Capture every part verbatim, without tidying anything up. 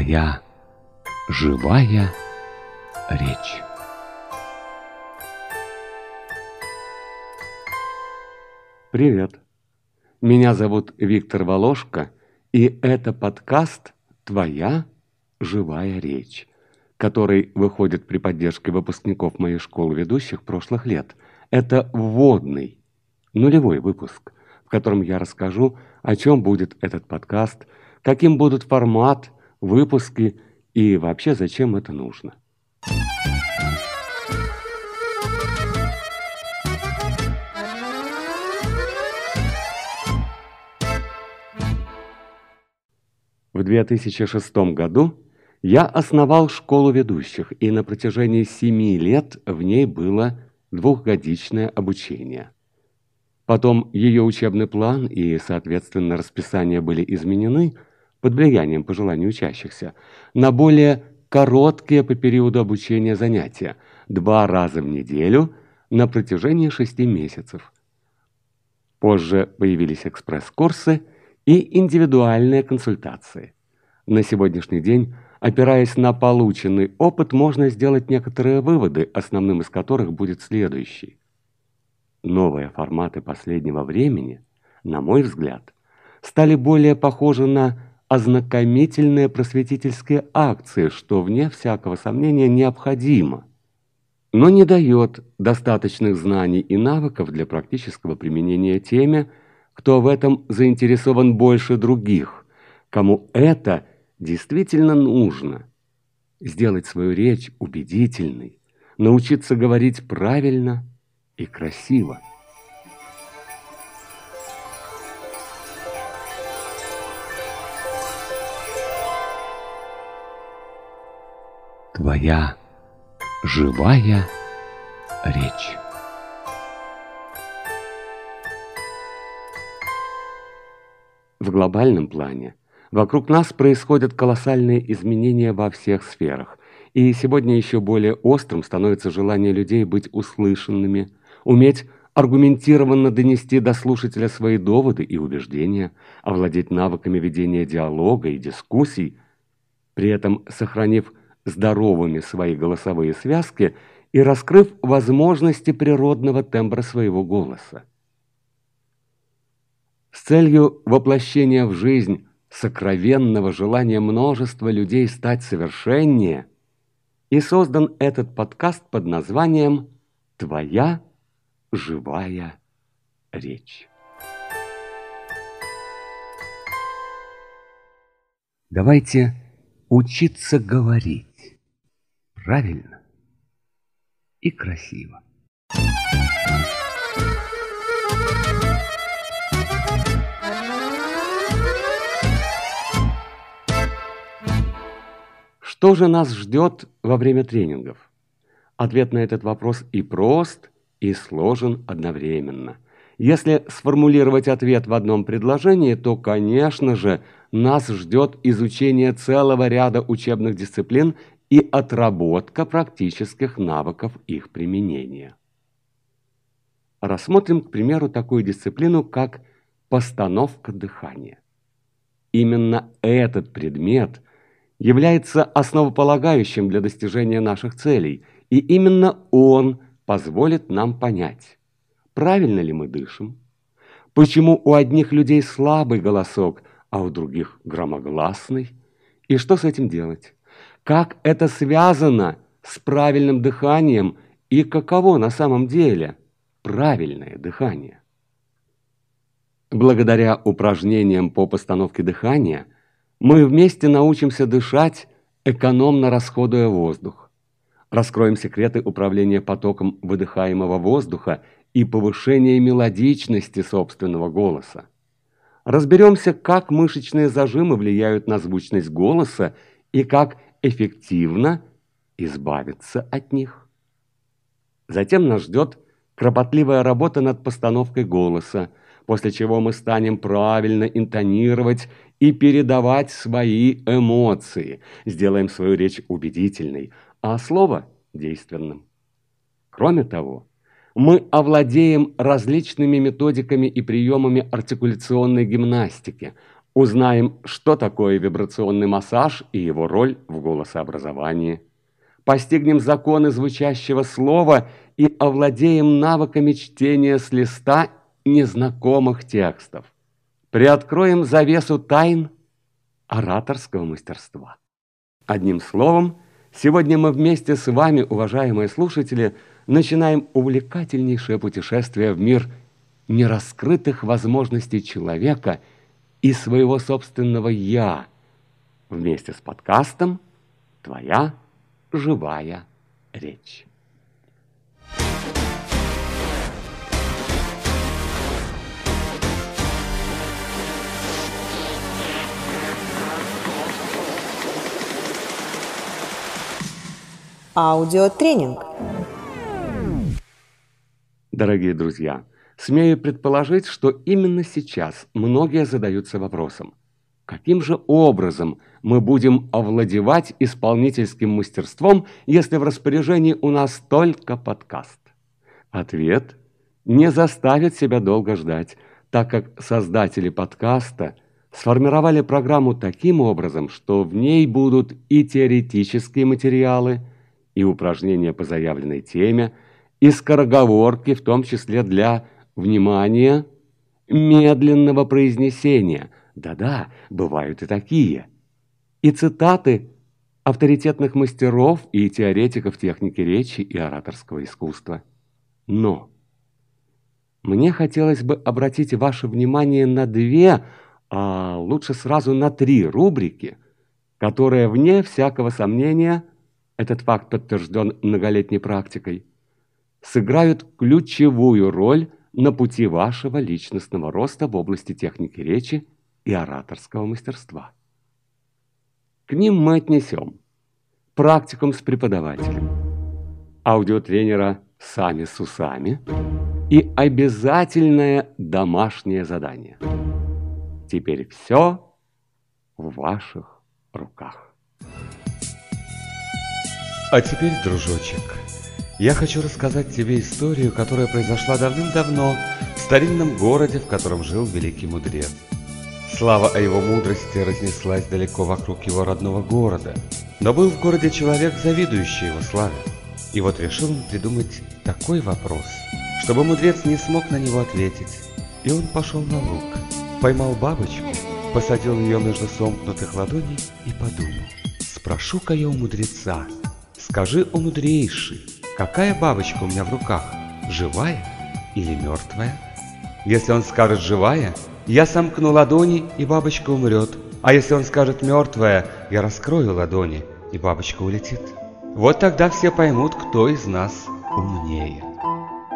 Твоя живая речь. Привет! Меня зовут Виктор Волошко, и это подкаст «Твоя живая речь», который выходит при поддержке выпускников моей школы ведущих прошлых лет. Это вводный, нулевой выпуск, в котором я расскажу, о чем будет этот подкаст, каким будут формат, выпуски и вообще зачем это нужно. В две тысячи шестом году я основал школу ведущих, и на протяжении семи лет в ней было двухгодичное обучение. Потом ее учебный план и, соответственно, расписание были изменены под влиянием пожеланий учащихся на более короткие по периоду обучения занятия, два раза в неделю на протяжении шести месяцев. Позже появились экспресс-курсы и индивидуальные консультации. На сегодняшний день, опираясь на полученный опыт, можно сделать некоторые выводы, основным из которых будет следующий. Новые форматы последнего времени, на мой взгляд, стали более похожи на ознакомительные просветительские акции, что, вне всякого сомнения, необходимо, но не дает достаточных знаний и навыков для практического применения теме, кто в этом заинтересован больше других, кому это действительно нужно. Сделать свою речь убедительной, научиться говорить правильно и красиво. Твоя живая речь. В глобальном плане вокруг нас происходят колоссальные изменения во всех сферах, и сегодня еще более острым становится желание людей быть услышанными, уметь аргументированно донести до слушателя свои доводы и убеждения, овладеть навыками ведения диалога и дискуссий, при этом сохранив здоровыми свои голосовые связки и раскрыв возможности природного тембра своего голоса. С целью воплощения в жизнь сокровенного желания множества людей стать совершеннее и создан этот подкаст под названием «Твоя живая речь». Давайте учиться говорить правильно и красиво. Что же нас ждет во время тренингов? Ответ на этот вопрос и прост, и сложен одновременно. Если сформулировать ответ в одном предложении, то, конечно же, нас ждет изучение целого ряда учебных дисциплин и отработка практических навыков их применения. Рассмотрим, к примеру, такую дисциплину, как постановка дыхания. Именно этот предмет является основополагающим для достижения наших целей, и именно он позволит нам понять, правильно ли мы дышим, почему у одних людей слабый голосок, а у других громогласный, и что с этим делать, как это связано с правильным дыханием и каково на самом деле правильное дыхание. Благодаря упражнениям по постановке дыхания мы вместе научимся дышать, экономно расходуя воздух. Раскроем секреты управления потоком выдыхаемого воздуха и повышения мелодичности собственного голоса. Разберемся, как мышечные зажимы влияют на звучность голоса и как эффективно избавиться от них. Затем нас ждет кропотливая работа над постановкой голоса, после чего мы станем правильно интонировать и передавать свои эмоции, сделаем свою речь убедительной, а слово действенным. Кроме того, мы овладеем различными методиками и приемами артикуляционной гимнастики, Узнаем, что такое вибрационный массаж и его роль в голосообразовании. Постигнем законы звучащего слова и овладеем навыками чтения с листа незнакомых текстов. Приоткроем завесу тайн ораторского мастерства. Одним словом, сегодня мы вместе с вами, уважаемые слушатели, начинаем увлекательнейшее путешествие в мир нераскрытых возможностей человека и своего собственного «я» вместе с подкастом «Твоя живая речь». Аудиотренинг. Дорогие друзья, смею предположить, что именно сейчас многие задаются вопросом, каким же образом мы будем овладевать исполнительским мастерством, если в распоряжении у нас только подкаст? Ответ не заставит себя долго ждать, так как создатели подкаста сформировали программу таким образом, что в ней будут и теоретические материалы, и упражнения по заявленной теме, и скороговорки, в том числе для внимания, медленного произнесения. Да-да, бывают и такие. И цитаты авторитетных мастеров и теоретиков техники речи и ораторского искусства. Но мне хотелось бы обратить ваше внимание на две, а лучше сразу на три рубрики, которые, вне всякого сомнения, этот факт подтвержден многолетней практикой, сыграют ключевую роль на пути вашего личностного роста в области техники речи и ораторского мастерства. К ним мы отнесем практикум с преподавателем, аудиотренера сами с усами и обязательное домашнее задание. Теперь все в ваших руках. А теперь, дружочек, я хочу рассказать тебе историю, которая произошла давным-давно в старинном городе, в котором жил великий мудрец. Слава о его мудрости разнеслась далеко вокруг его родного города, но был в городе человек, завидующий его славе. И вот решил он придумать такой вопрос, чтобы мудрец не смог на него ответить. И он пошел на луг, поймал бабочку, посадил ее между сомкнутых ладоней и подумал: «Спрошу-ка я у мудреца, скажи, о мудрейший, какая бабочка у меня в руках, живая или мертвая?» Если он скажет «живая», я сомкну ладони, и бабочка умрет. А если он скажет «мертвая», я раскрою ладони, и бабочка улетит. Вот тогда все поймут, кто из нас умнее.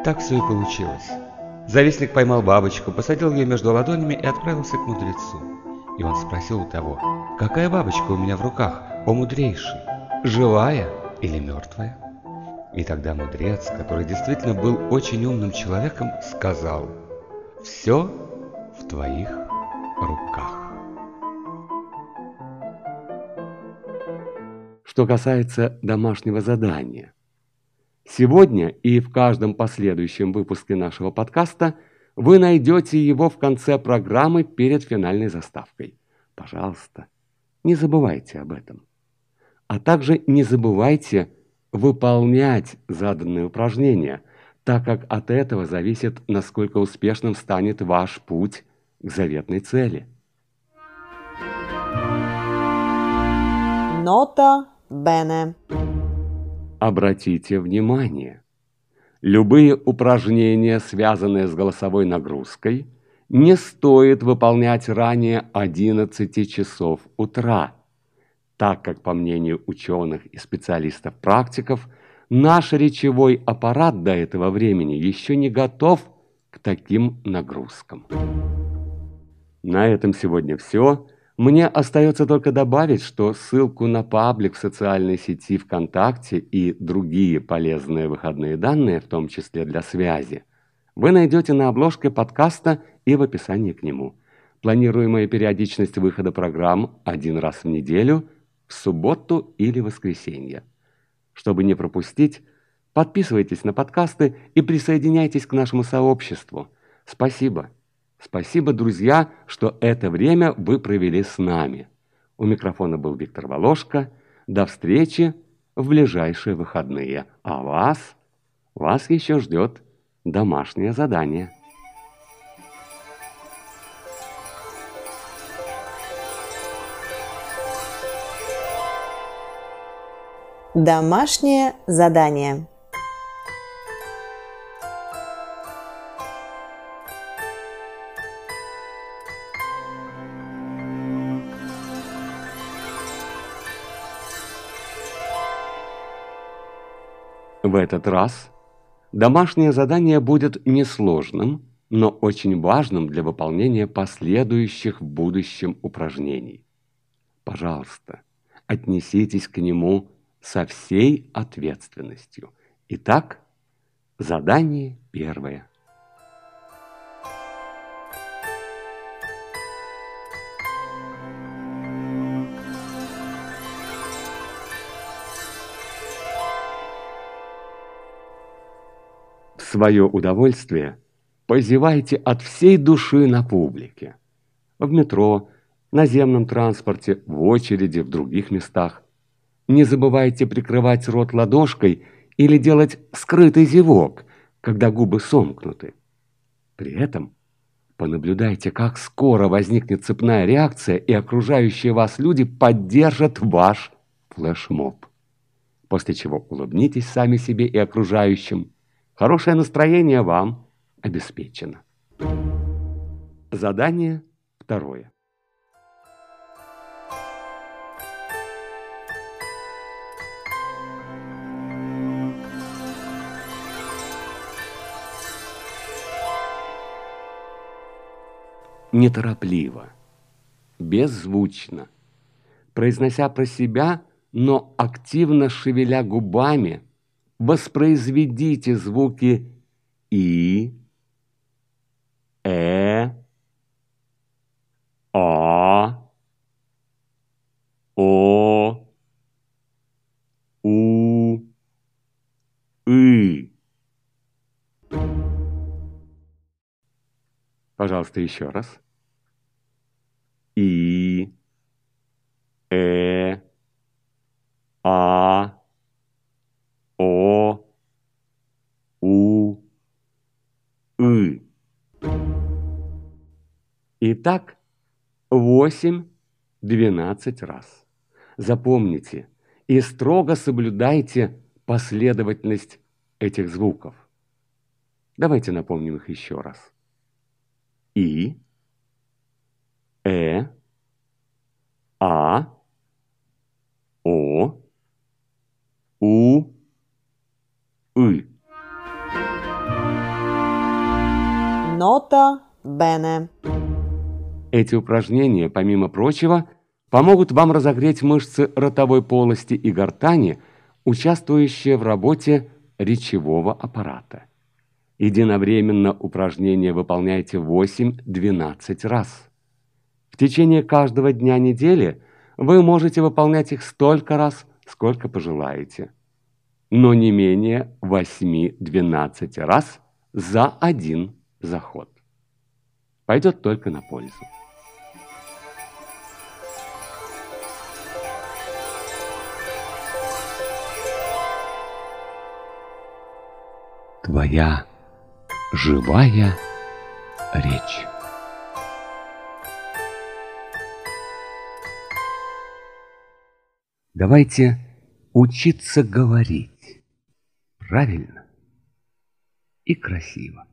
Так все и получилось. Завистник поймал бабочку, посадил ее между ладонями и отправился к мудрецу. И он спросил у того: «Какая бабочка у меня в руках, о мудрейший, живая или мертвая?» И тогда мудрец, который действительно был очень умным человеком, сказал: «Все в твоих руках». Что касается домашнего задания. Сегодня и в каждом последующем выпуске нашего подкаста вы найдете его в конце программы перед финальной заставкой. Пожалуйста, не забывайте об этом. А также не забывайте выполнять заданные упражнения, так как от этого зависит, насколько успешным станет ваш путь к заветной цели. Нота бене. Обратите внимание, любые упражнения, связанные с голосовой нагрузкой, не стоит выполнять ранее одиннадцати часов утра, так как, по мнению ученых и специалистов-практиков, наш речевой аппарат до этого времени еще не готов к таким нагрузкам. На этом сегодня все. Мне остается только добавить, что ссылку на паблик в социальной сети ВКонтакте и другие полезные выходные данные, в том числе для связи, вы найдете на обложке подкаста и в описании к нему. Планируемая периодичность выхода программ один раз в неделю, в субботу или воскресенье. Чтобы не пропустить, подписывайтесь на подкасты и присоединяйтесь к нашему сообществу. Спасибо. Спасибо, друзья, что это время вы провели с нами. У микрофона был Виктор Волошко. До встречи в ближайшие выходные. А вас, вас еще ждет домашнее задание. Домашнее задание. В этот раз домашнее задание будет несложным, но очень важным для выполнения последующих в будущем упражнений. Пожалуйста, отнеситесь к нему со всей ответственностью. Итак, задание первое. В свое удовольствие позевайте от всей души на публике. В метро, наземном транспорте, в очереди, в других местах. Не забывайте прикрывать рот ладошкой или делать скрытый зевок, когда губы сомкнуты. При этом понаблюдайте, как скоро возникнет цепная реакция, и окружающие вас люди поддержат ваш флешмоб. После чего улыбнитесь сами себе и окружающим. Хорошее настроение вам обеспечено. Задание второе. Неторопливо, беззвучно, произнося про себя, но активно шевеля губами, воспроизведите звуки И, Э, А, О, У, И. Пожалуйста, еще раз. И, Э, А, О, У, И. Итак, восемь-двенадцать раз. Запомните и строго соблюдайте последовательность этих звуков. Давайте напомним их еще раз. И, Э, А, О, У, И. Нота бене. Эти упражнения, помимо прочего, помогут вам разогреть мышцы ротовой полости и гортани, участвующие в работе речевого аппарата. Единовременно упражнение выполняйте восемь-двенадцать раз. В течение каждого дня недели вы можете выполнять их столько раз, сколько пожелаете, но не менее восемь-двенадцать раз за один заход. Пойдет только на пользу. Твоя живая речь. Давайте учиться говорить правильно и красиво.